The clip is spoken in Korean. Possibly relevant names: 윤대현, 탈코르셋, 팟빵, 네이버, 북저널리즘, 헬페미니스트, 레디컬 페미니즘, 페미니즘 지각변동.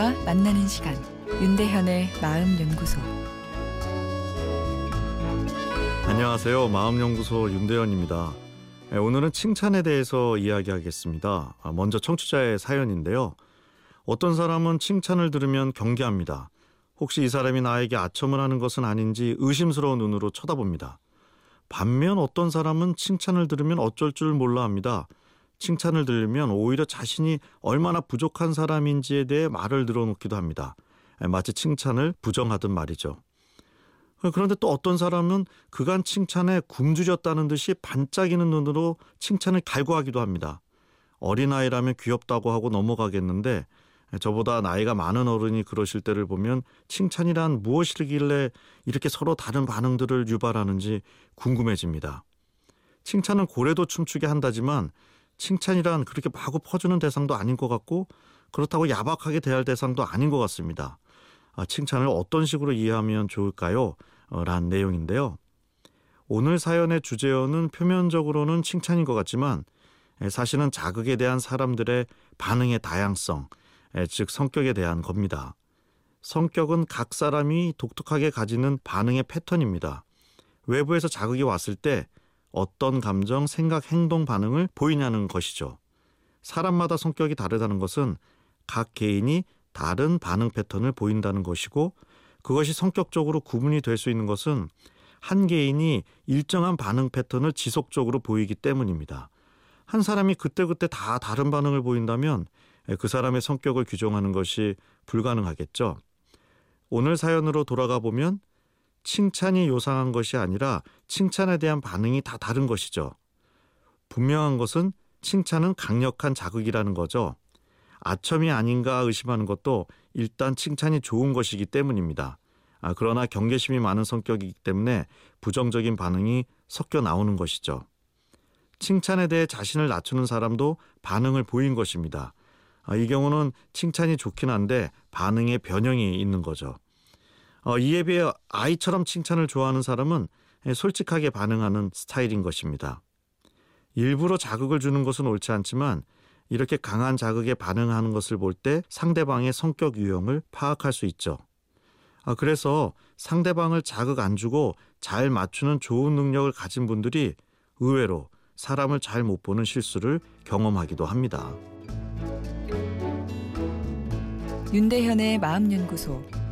마음과 만나는 시간, 윤대현의 마음연구소. 안녕하세요. 마음연구소 윤대현입니다. 오늘은 칭찬에 대해서 이야기하겠습니다. 먼저 청취자의 사연인데요. 어떤 사람은 칭찬을 들으면 경계합니다. 혹시 이 사람이 나에게 아첨을 하는 것은 아닌지 의심스러운 눈으로 쳐다봅니다. 반면 어떤 사람은 칭찬을 들으면 어쩔 줄 몰라 합니다. 칭찬을 들으면 오히려 자신이 얼마나 부족한 사람인지에 대해 말을 늘어놓기도 합니다. 마치 칭찬을 부정하듯 말이죠. 그런데 또 어떤 사람은 그간 칭찬에 굶주렸다는 듯이 반짝이는 눈으로 칭찬을 갈구하기도 합니다. 어린아이라면 귀엽다고 하고 넘어가겠는데 저보다 나이가 많은 어른이 그러실 때를 보면 칭찬이란 무엇이길래 이렇게 서로 다른 반응들을 유발하는지 궁금해집니다. 칭찬은 고래도 춤추게 한다지만 칭찬이란 그렇게 마구 퍼주는 대상도 아닌 것 같고 그렇다고 야박하게 대할 대상도 아닌 것 같습니다. 칭찬을 어떤 식으로 이해하면 좋을까요? 라는 내용인데요. 오늘 사연의 주제어는 표면적으로는 칭찬인 것 같지만 사실은 자극에 대한 사람들의 반응의 다양성, 즉 성격에 대한 겁니다. 성격은 각 사람이 독특하게 가지는 반응의 패턴입니다. 외부에서 자극이 왔을 때 어떤 감정, 생각, 행동, 반응을 보이냐는 것이죠. 사람마다 성격이 다르다는 것은 각 개인이 다른 반응 패턴을 보인다는 것이고 그것이 성격적으로 구분이 될 수 있는 것은 한 개인이 일정한 반응 패턴을 지속적으로 보이기 때문입니다. 한 사람이 그때그때 다 다른 반응을 보인다면 그 사람의 성격을 규정하는 것이 불가능하겠죠. 오늘 사연으로 돌아가 보면 칭찬이 요상한 것이 아니라 칭찬에 대한 반응이 다 다른 것이죠. 분명한 것은 칭찬은 강력한 자극이라는 거죠. 아첨이 아닌가 의심하는 것도 일단 칭찬이 좋은 것이기 때문입니다. 그러나 경계심이 많은 성격이기 때문에 부정적인 반응이 섞여 나오는 것이죠. 칭찬에 대해 자신을 낮추는 사람도 반응을 보인 것입니다. 이 경우는 칭찬이 좋긴 한데 반응의 변형이 있는 거죠. 이에 비해 아이처럼 칭찬을 좋아하는 사람은 솔직하게 반응하는 스타일인 것입니다. 일부러 자극을 주는 것은 옳지 않지만 이렇게 강한 자극에 반응하는 것을 볼 때 상대방의 성격 유형을 파악할 수 있죠. 그래서 상대방을 자극 안 주고 잘 맞추는 좋은 능력을 가진 분들이 의외로 사람을 잘 못 보는 실수를 경험하기도 합니다. 윤대현의 마음연구소,